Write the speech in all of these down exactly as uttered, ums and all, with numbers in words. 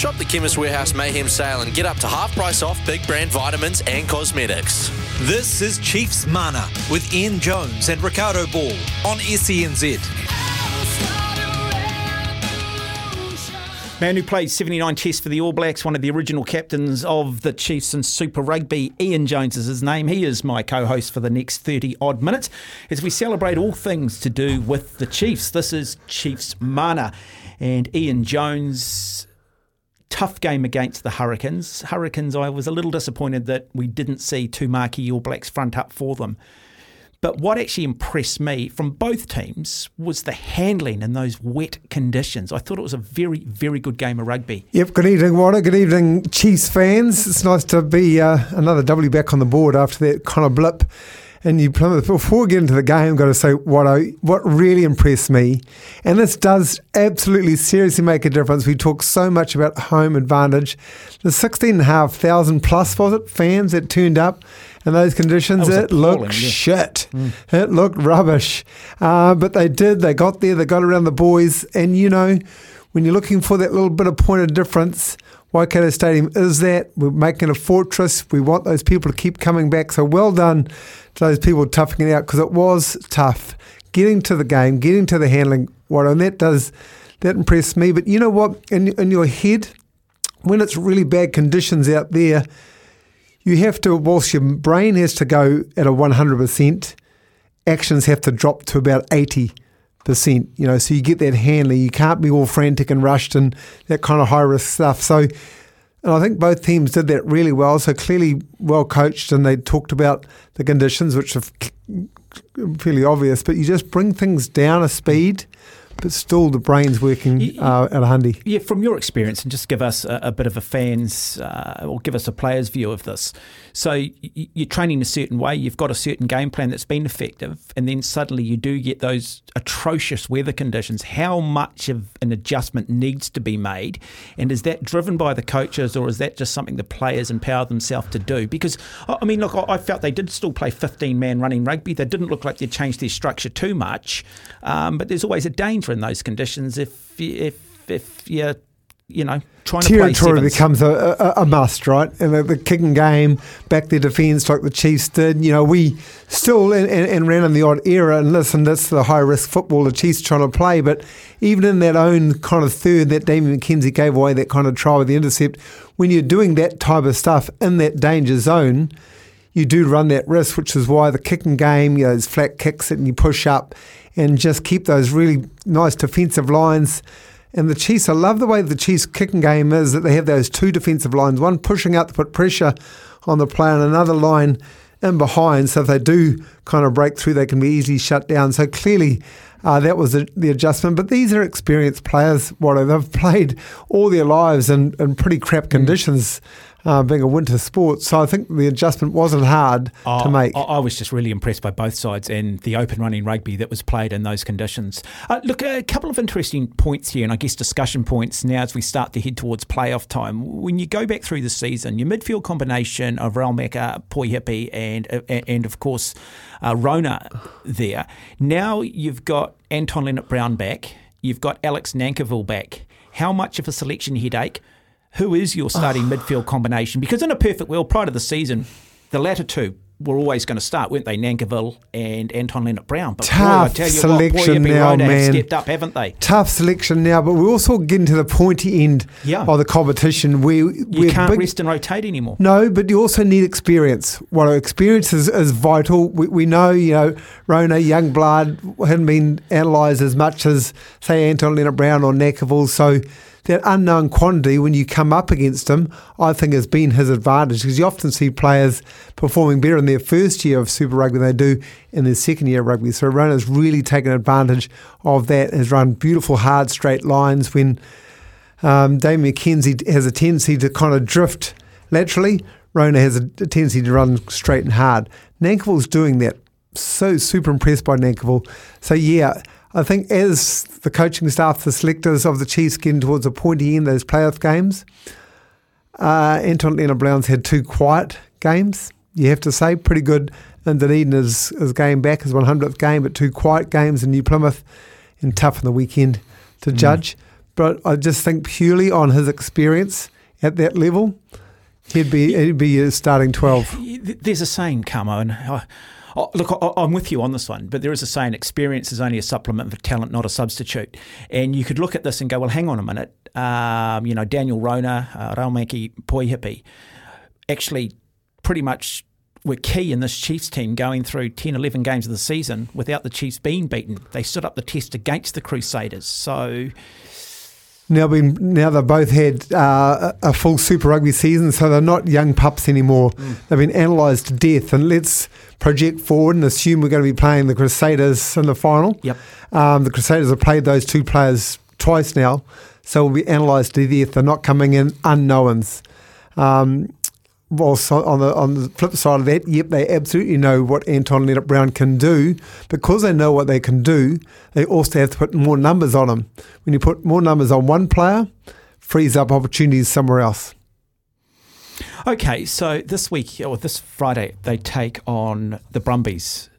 Shop the Chemist Warehouse Mayhem Sale and get up to half price off big brand vitamins and cosmetics. This is Chiefs Mana with Ian Jones and Ricardo Ball on S E N Z. Man who played seventy-nine Chess for the All Blacks, one of the original captains of the Chiefs in Super Rugby, Ian Jones is his name. He is my co-host for the next thirty-odd minutes as we celebrate all things to do with the Chiefs. This is Chiefs Mana and Ian Jones. Tough game against the Hurricanes. Hurricanes, I was a little disappointed that we didn't see Tūmaki All Blacks front up for them. But what actually impressed me from both teams was the handling in those wet conditions. I thought it was a very, very good game of rugby. Yep, good evening, Wada. Good evening, Chiefs fans. It's nice to be uh, another W back on the board after that kind of blip in New Plymouth. Before we get into the game, I've got to say, Watto, what really impressed me, and this does absolutely seriously make a difference, we talk so much about home advantage. The sixteen thousand five hundred plus, was it, fans that turned up in those conditions, it looked yeah. shit. Mm. It looked rubbish. Uh, but they did, they got there, they got around the boys, and you know, when you're looking for that little bit of point of difference, Waikato Stadium is that. We're making a fortress. We want those people to keep coming back. So well done to those people toughing it out, because it was tough. Getting to the game, getting to the handling, and that does that impressed me. But you know what? In, in your head, when it's really bad conditions out there, you have to, whilst your brain has to go at a one hundred percent, actions have to drop to about eighty percent. Percent, you know, so you get that handling. You can't be all frantic and rushed and that kind of high risk stuff. So, and I think both teams did that really well. So clearly well coached, and they talked about the conditions, which are fairly obvious. But you just bring things down a speed, but still the brain's working uh, at a hundy. Yeah, from your experience, and just give us a, a bit of a fan's uh, or give us a player's view of this. So y- you're training a certain way, you've got a certain game plan that's been effective, and then suddenly you do get those atrocious weather conditions. How much of an adjustment needs to be made? And is that driven by the coaches, or is that just something the players empower themselves to do? Because, I mean, look, I felt they did still play fifteen-man running rugby. They didn't look like they changed their structure too much, um, but there's always a danger in those conditions, if if if you're you know trying territory to territory becomes a, a, a must, right? And the, the kicking game, back their defence like the Chiefs did. You know, we still and, and, and ran in the odd error. And listen, that's the high risk football the Chiefs trying to play. But even in that own kind of third, that Damian McKenzie gave away that kind of try with the intercept. When you're doing that type of stuff in that danger zone, you do run that risk, which is why the kicking game, you know, those flat kicks and you push up and just keep those really nice defensive lines. And the Chiefs, I love the way the Chiefs' kicking game is that they have those two defensive lines, one pushing out to put pressure on the player and another line in behind. So if they do kind of break through, they can be easily shut down. So clearly uh, that was the, the adjustment. But these are experienced players, Watto. They've played all their lives in, in pretty crap conditions. Mm. Uh, being a winter sport. So I think the adjustment wasn't hard oh, to make. I, I was just really impressed by both sides and the open running rugby that was played in those conditions. Uh, look, a couple of interesting points here, and I guess discussion points now as we start to head towards playoff time. When you go back through the season, your midfield combination of Raul Maka, Poi Hippi, and, and, and of course, uh, Rona there. Now you've got Anton Lienert-Brown back. You've got Alex Nankivell back. How much of a selection headache? Who is your starting oh. midfield combination? Because in a perfect world, prior to the season, the latter two were always going to start, weren't they? Nankivell and Anton Lienert-Brown. But tough boy, I tell you selection what, boy, now, man. Stepped up, haven't they? Tough selection now, but we're also getting to the pointy end yeah. of the competition where you we're can't big, rest and rotate anymore. No, but you also need experience. Well, experience is, is vital. We, we know, you know, Rona, young blood hadn't been analysed as much as say Anton Lienert-Brown or Nankivell, so. That unknown quantity, when you come up against him, I think has been his advantage, because you often see players performing better in their first year of Super Rugby than they do in their second year of rugby. So Rona's really taken advantage of that and has run beautiful, hard, straight lines when Um, Damian McKenzie has a tendency to kind of drift laterally. Rona has a tendency to run straight and hard. Nankivell's doing that. So super impressed by Nankivell. So, yeah, I think as the coaching staff, the selectors of the Chiefs getting towards the pointy end of those playoff games, uh, Anton Lienert-Brown's had two quiet games, you have to say. Pretty good in Dunedin, his, his game back, his one hundredth game, but two quiet games in New Plymouth and tough on the weekend to mm. judge. But I just think purely on his experience at that level, he'd be he'd be your starting twelve. There's a saying, Camo, and I, oh, look, I, I'm with you on this one, but there is a saying, experience is only a supplement for talent, not a substitute. And you could look at this and go, well, hang on a minute. Um, you know, Daniel Rona, uh, Raul Maka, Poi Hippi, actually pretty much were key in this Chiefs team going through ten, eleven games of the season without the Chiefs being beaten. They stood up the test against the Crusaders. So... Now, been, now they've both had uh, a full Super Rugby season, so they're not young pups anymore. Mm. They've been analysed to death, and let's project forward and assume we're going to be playing the Crusaders in the final. Yep. Um, the Crusaders have played those two players twice now, so we'll be analysed to death. They're not coming in unknowns. Um, whilst on the, on the flip side of that, yep, they absolutely know what Anton Lienert-Brown can do. Because they know what they can do, they also have to put more numbers on them. When you put more numbers on one player, frees up opportunities somewhere else. Okay, so this week, or this Friday, they take on the Brumbies.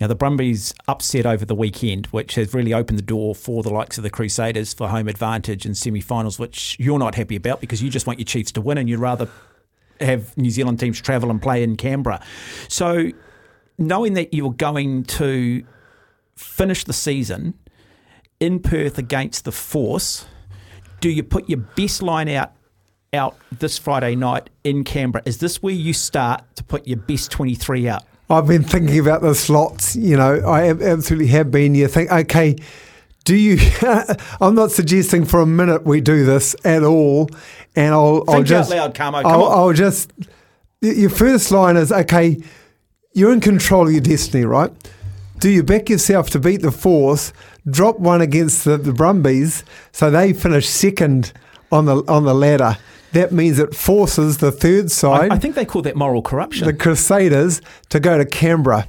Now, the Brumbies upset over the weekend, which has really opened the door for the likes of the Crusaders for home advantage in semi-finals, which you're not happy about because you just want your Chiefs to win and you'd rather have New Zealand teams travel and play in Canberra. So knowing that you're going to finish the season in Perth against the Force, do you put your best line out out this Friday night in Canberra? Is this where you start to put your best twenty-three out? I've been thinking about this lots. You know, I absolutely have been. You think, okay, do you – I'm not suggesting for a minute we do this at all, and I'll, I'll just – Think out loud, Camo. Come I'll, on. I'll just – your first line is, okay, you're in control of your destiny, right? Do you back yourself to beat the Force, drop one against the, the Brumbies so they finish second on the on the ladder? That means it forces the third side – I, I think they call that moral corruption. The Crusaders to go to Canberra,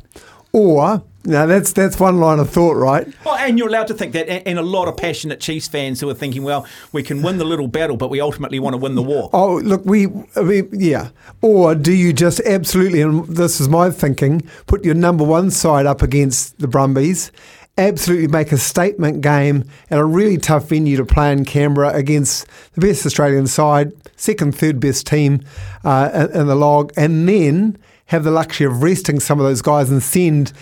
or – Now, that's that's one line of thought, right? Well, and you're allowed to think that, and, and a lot of passionate Chiefs fans who are thinking, well, we can win the little battle, but we ultimately want to win the war. Oh, look, we, we yeah. Or do you just absolutely, and this is my thinking, put your number one side up against the Brumbies, absolutely make a statement game at a really tough venue to play in Canberra against the best Australian side, second, third best team uh, in the log, and then have the luxury of resting some of those guys and send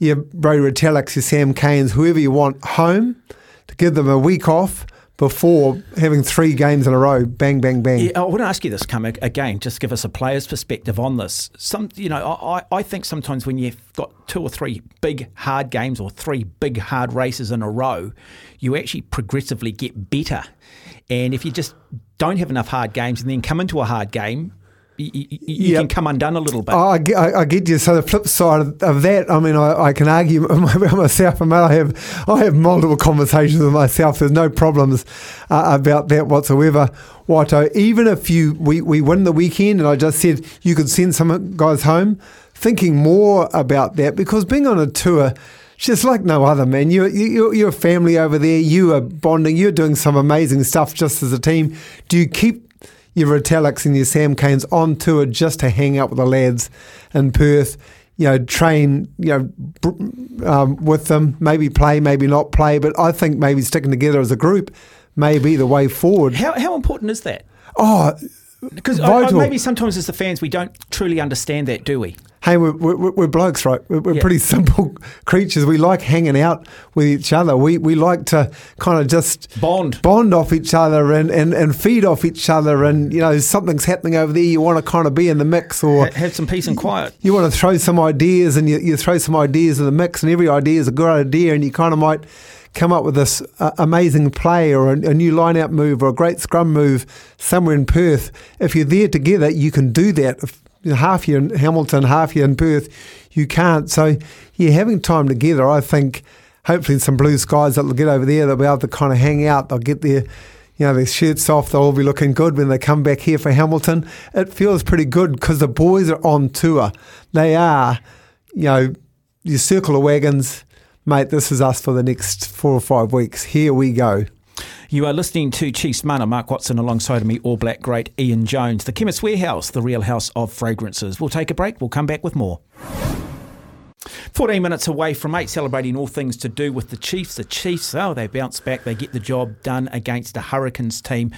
your Brodie Retallick, your Sam Canes, whoever you want, home to give them a week off before having three games in a row, bang, bang, bang. Yeah, I want to ask you this, Cam, again, just give us a player's perspective on this. Some, you know, I, I think sometimes when you've got two or three big hard games or three big hard races in a row, you actually progressively get better. And if you just don't have enough hard games and then come into a hard game, You, you, you yep. can come undone a little bit. Oh, I, I, I get you. So the flip side of, of that, I mean, I, I can argue about myself. I mean, I have, I have multiple conversations with myself. There's no problems uh, about that whatsoever. Waito, even if you we, we win the weekend, and I just said you could send some guys home, thinking more about that, because being on a tour, it's just like no other, man. You, you, you're a family over there. You are bonding. You're doing some amazing stuff just as a team. Do you keep your Retallicks and your Sam Canes on tour just to hang out with the lads in Perth, you know, train, you know, um, with them, maybe play, maybe not play, but I think maybe sticking together as a group may be the way forward. How, how important is that? Oh, because maybe sometimes as the fans we don't truly understand that, do we? Hey, we're, we're, we're blokes, right? We're, we're yeah. pretty simple creatures. We like hanging out with each other. We we like to kind of just bond bond off each other and, and, and feed off each other. And, you know, something's happening over there. You want to kind of be in the mix or H- have some peace and quiet. You, you want to throw some ideas and you, you throw some ideas in the mix, and every idea is a good idea, and you kind of might come up with this uh, amazing play or a, a new line-out move or a great scrum move somewhere in Perth. If you're there together, you can do that. If, half year in Hamilton, half year in Perth, you can't. So yeah, having time together, I think hopefully some blue skies that'll get over there, they'll be able to kind of hang out, they'll get their, you know, their shirts off, they'll all be looking good when they come back here for Hamilton. It feels pretty good because the boys are on tour. They are, you know, you circle the wagons, mate, this is us for the next four or five weeks. Here we go. You are listening to Chiefs Mana, Mark Watson, alongside me, All Black great Ian Jones. The Chemist Warehouse, the real house of fragrances. We'll take a break. We'll come back with more. fourteen minutes away from eight, celebrating all things to do with the Chiefs. The Chiefs, oh, they bounce back. They get the job done against a Hurricanes team.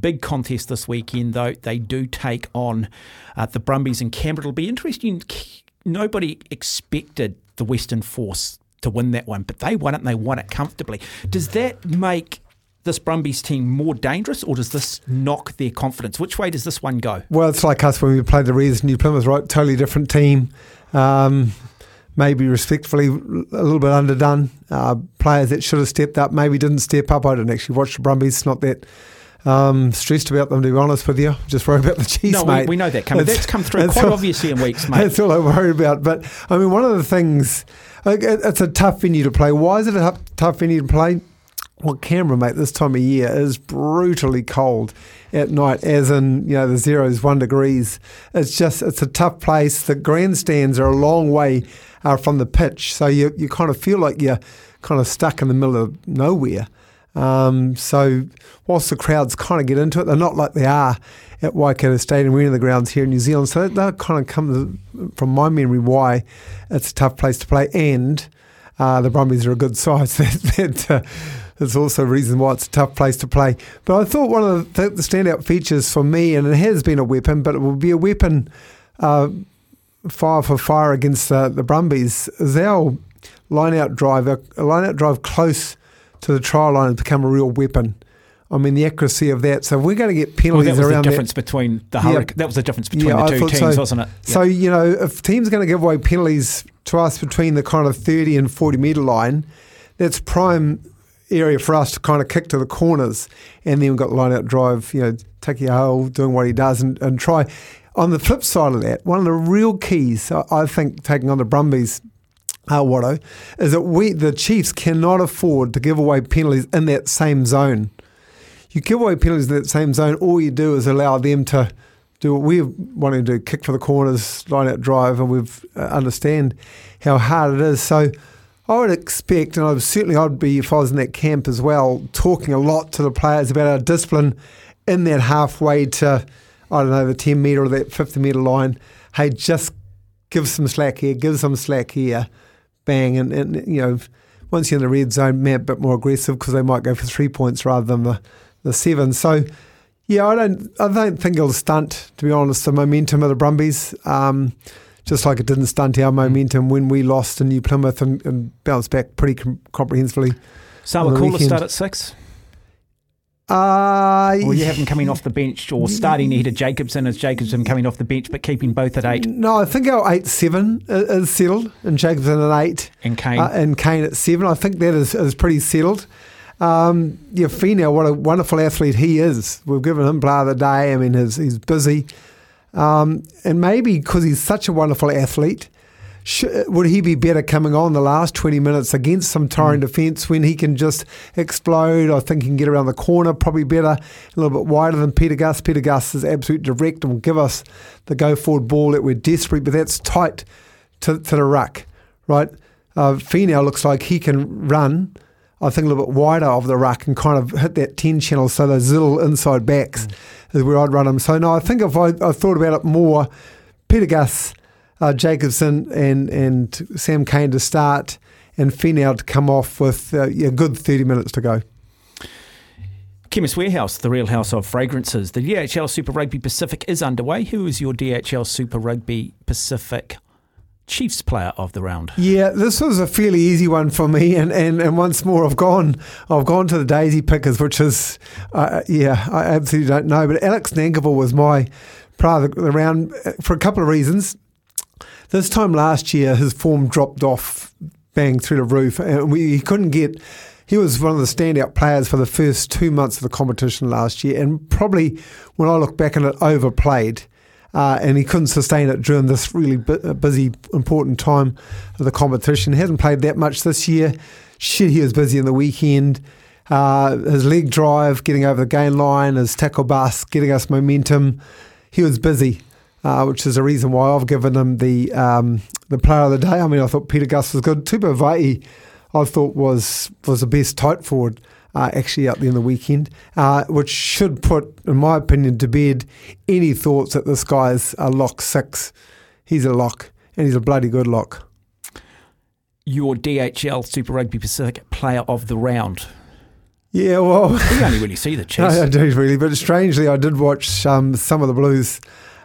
Big contest this weekend, though. They do take on uh, the Brumbies in Canberra. It'll be interesting. Nobody expected the Western Force to win that one, but they won it and they won it comfortably. Does that make this Brumbies team more dangerous, or does this knock their confidence? Which way does this one go? Well, it's like us when we played the Reds in New Plymouth, right? Totally different team. Um, maybe respectfully a little bit underdone. Uh, players that should have stepped up maybe didn't step up. I didn't actually watch the Brumbies. It's not that um, stressed about them, to be honest with you. Just worried about the Chiefs, no, mate. No, we, we know that coming. It's, That's come through quite all, obviously in weeks, mate. That's all I worry about. But, I mean, one of the things, like, it, it's a tough venue to play. Why is it a tough venue to play? Well, Canberra, mate, this time of year is brutally cold at night, as in, you know, the zeros, one degrees. It's just, it's a tough place. The grandstands are a long way uh, from the pitch, so you you kind of feel like you're kind of stuck in the middle of nowhere. Um, so whilst the crowds kind of get into it, they're not like they are at Waikato Stadium. We're in the grounds here in New Zealand, so that, that kind of comes from my memory why it's a tough place to play, and uh, the Brumbies are a good size. that, that uh, It's also a reason why it's a tough place to play. But I thought one of the, the standout features for me, and it has been a weapon, but it will be a weapon uh, fire for fire against uh, the Brumbies, is our line-out drive. Our line-out drive close to the try line has become a real weapon. I mean, the accuracy of that. So if we're going to get penalties well, that was around the difference that, between the Hurric- yeah, that was the difference between yeah, the two teams, so, wasn't it? Yeah. So, you know, if teams are going to give away penalties to us between the kind of thirty and forty metre line, that's prime area for us to kind of kick to the corners, and then we've got line out drive, you know, Taki Ao doing what he does and, and try. On the flip side of that, one of the real keys, I, I think, taking on the Brumbies, uh, Watto, is that we, the Chiefs, cannot afford to give away penalties in that same zone. You give away penalties in that same zone, all you do is allow them to do what we're wanting to do, kick for the corners, line out drive, and we uh, understand how hard it is. So I would expect, and I would, certainly I'd be, if I was in that camp as well, talking a lot to the players about our discipline in that halfway to, I don't know, the ten metre or that fifty metre line. Hey, just give some slack here, give some slack here, bang. And, and you know, once you're in the red zone, man, a bit more aggressive because they might go for three points rather than the, the seven. So, yeah, I don't I don't think it'll stunt, to be honest, the momentum of the Brumbies. Um Just like it didn't stunt our momentum when we lost in New Plymouth and, and bounced back pretty com- comprehensively. Sawa Kula start at six? Uh, or you have him coming off the bench or starting either Jacobson as Jacobson coming off the bench but keeping both at eight? No, I think our eight seven is settled, and Jacobson at eight. And Kane. Uh, and Kane at seven. I think that is, is pretty settled. Um, yeah, Finau, what a wonderful athlete he is. We've given him blah the day. I mean, he's, he's busy. Um, and maybe because he's such a wonderful athlete, sh- would he be better coming on the last twenty minutes against some Taurine mm. defence when he can just explode? I think he can get around the corner probably better, a little bit wider than Peter Gus. Peter Gus is absolute direct and will give us the go-forward ball that we're desperate, but that's tight to, to the ruck, right? Uh, Finau looks like he can run, I think, a little bit wider of the ruck and kind of hit that ten channel, so those little inside backs mm. is where I'd run him. So, no, I think if I, I thought about it more, Peter Gus, uh, Jacobson and, and Sam Canes to start and Finau to come off with uh, a good thirty minutes to go. Chemist Warehouse, the real house of fragrances. The D H L Super Rugby Pacific is underway. Who is your D H L Super Rugby Pacific Chiefs player of the round? Yeah, this was a fairly easy one for me, and, and, and once more I've gone I've gone to the daisy pickers, which is uh, yeah I absolutely don't know, but Alex Nankivell was my player of the round for a couple of reasons. This time last year his form dropped off, bang, through the roof, and we he couldn't get he was one of the standout players for the first two months of the competition last year, and probably when I look back on it, overplayed. Uh, and he couldn't sustain it during this really bu- busy, important time of the competition. He hasn't played that much this year. Shit, he was busy in the weekend. Uh, his leg drive, getting over the gain line, his tackle bust, getting us momentum. He was busy, uh, which is the reason why I've given him the um, the player of the day. I mean, I thought Peter Gus was good. Tupou Va'i, I thought, was was the best tight forward uh, actually out there in the weekend, uh, which should put, in my opinion, to bed any thoughts that this guy's a lock six. He's a lock, and he's a bloody good lock. Your D H L Super Rugby Pacific player of the round. Yeah, well... You only really see the Chiefs. I, I do, really. But strangely, I did watch um, some of the Blues.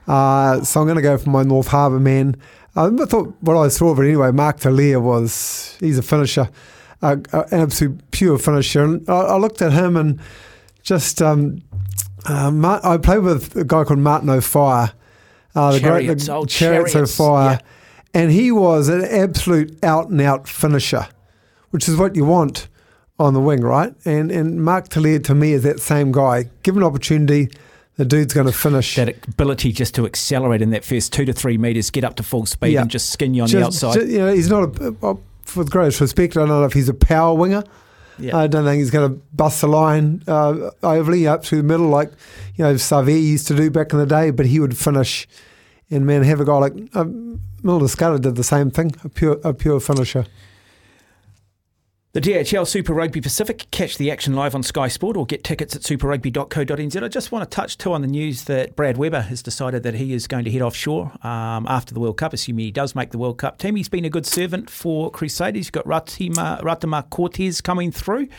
Uh, so I'm going to go for my North Harbour man. Um, I thought what I saw of it anyway, Mark Talia was... He's a finisher, uh, uh, an absolute pure finisher. And I, I looked at him and just... Um, uh, Mart- I played with a guy called Martin O'Fire. Uh, the Chariots, great, the old Chariots. Chariots O'Fire. Yeah. And he was an absolute out-and-out finisher, which is what you want on the wing, right? And and Mark Talia, to me, is that same guy. Given opportunity, the dude's going to finish. That ability just to accelerate in that first two to three metres, get up to full speed yeah. and just skin you on just, the outside. Just, you know, he's not, a, with greatest respect, I don't know if he's a power winger. Yeah. I don't think he's going to bust the line uh, overly up through the middle like, you know, Savi used to do back in the day, but he would finish. And, man, have a guy like uh, Milner Scudder did the same thing, a pure, a pure finisher. The D H L Super Rugby Pacific, catch the action live on Sky Sport or get tickets at super rugby dot co dot n z. I just want to touch too on the news that Brad Weber has decided that he is going to head offshore um, after the World Cup, assuming he does make the World Cup team. He's been a good servant for Crusaders. You've got Ratima, Ratima Cortez coming through.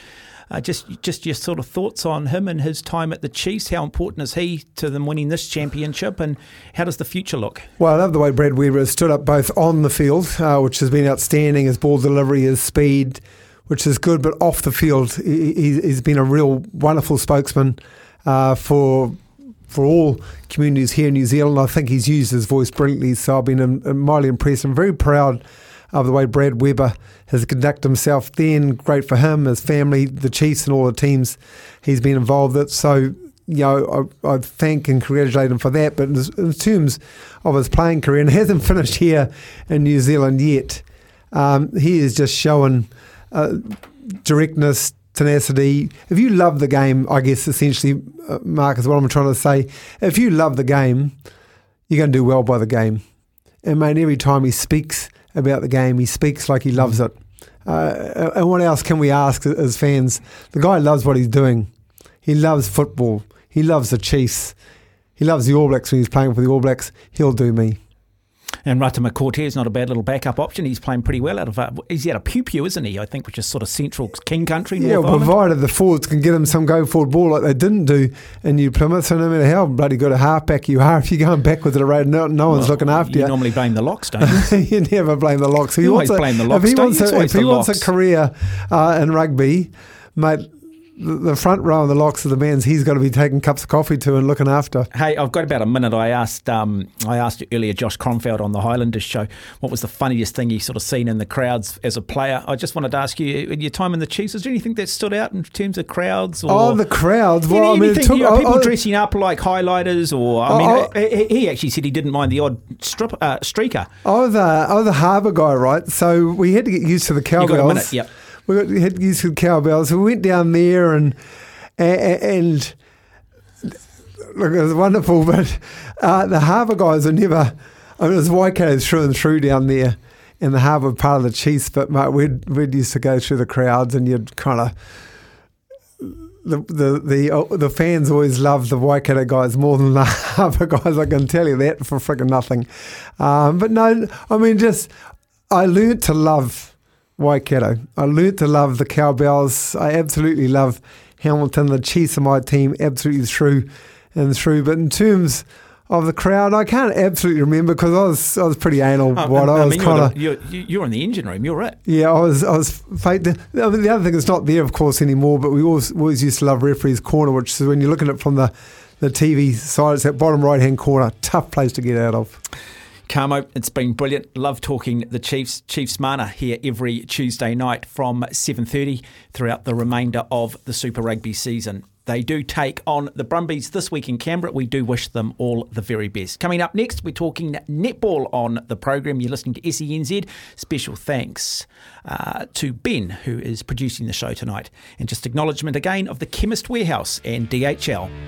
Uh, just, just your sort of thoughts on him and his time at the Chiefs. How important is he to them winning this championship, and how does the future look? Well, I love the way Brad Weber has stood up both on the field, uh, which has been outstanding, his ball delivery, his speed, which is good, but off the field, he, he's been a real wonderful spokesman uh, for for all communities here in New Zealand. I think he's used his voice brilliantly, so I've been mildly impressed. I'm very proud of the way Brad Weber has conducted himself then. Great for him, his family, the Chiefs and all the teams he's been involved with. So, you know, I, I thank and congratulate him for that. But in terms of his playing career, and hasn't finished here in New Zealand yet, um, he is just showing... Uh, directness, tenacity. If you love the game, I guess essentially, uh, Mark, is what I'm trying to say. If you love the game, you're going to do well by the game. And mate, every time he speaks about the game, he speaks like he loves it. Uh, and what else can we ask as fans? The guy loves what he's doing. He loves football. He loves the Chiefs. He loves the All Blacks. When he's playing for the All Blacks, he'll do me. And Ratima Cortez, not a bad little backup option. He's playing pretty well out of uh, he's out of Pew Pew, isn't he? I think, which is sort of central King Country. Yeah, well, provided the forwards can get him some go forward ball like they didn't do in New Plymouth. So no matter how bloody good a halfback you are, if you're going backwards at a rate, no, no well, one's looking after you. You normally blame the locks, don't you? You never blame the locks. If you always a, blame the locks. If he wants, a, if he wants a career uh, in rugby, mate. The front row and the locks of the men's, he's got to be taking cups of coffee to and looking after. Hey, I've got about a minute. I asked um, I asked earlier Josh Cromfeld on the Highlanders show what was the funniest thing you sort of seen in the crowds as a player. I just wanted to ask you, in your time in the Chiefs, is there anything that stood out in terms of crowds? Or, oh, the crowds. Well, know, I mean, anything, took, you know, people I, I, dressing up like highlighters or, I mean, I, I, he actually said he didn't mind the odd strip, uh, streaker. I was, a, I was a harbour guy, right? So we had to get used to the cowgirls. You got a minute, yep. We got had used to cowbells. We went down there and and, and look, it was wonderful. But uh, the harbour guys are never. I mean, it was Waikato through and through down there in the harbour part of the Chiefs. But mate, we'd we'd used to go through the crowds, and you'd kind of the the the oh, the fans always loved the Waikato guys more than the harbour guys. I can tell you that for frickin' nothing. Um, but no, I mean, just I learnt to love Waikato. I learnt to love the cowbells. I absolutely love Hamilton. The Chiefs of my team, absolutely through and through. But in terms of the crowd, I can't absolutely remember because I was I was pretty anal. Oh, what I, I was mean, kind you're of you're, you're in the engine room. You're it. Yeah, I was. I was. Faked. The other thing is not there, of course, anymore. But we always always used to love referee's corner, which is when you're looking at it from the the T V side, it's that bottom right hand corner. Tough place to get out of. Carmo, it's been brilliant. Love talking the Chiefs. Chiefs Mana here every Tuesday night from seven thirty throughout the remainder of the Super Rugby season. They do take on the Brumbies this week in Canberra. We do wish them all the very best. Coming up next, we're talking netball on the program. You're listening to S E N Z. Special thanks uh, to Ben, who is producing the show tonight. And just acknowledgement again of the Chemist Warehouse and D H L.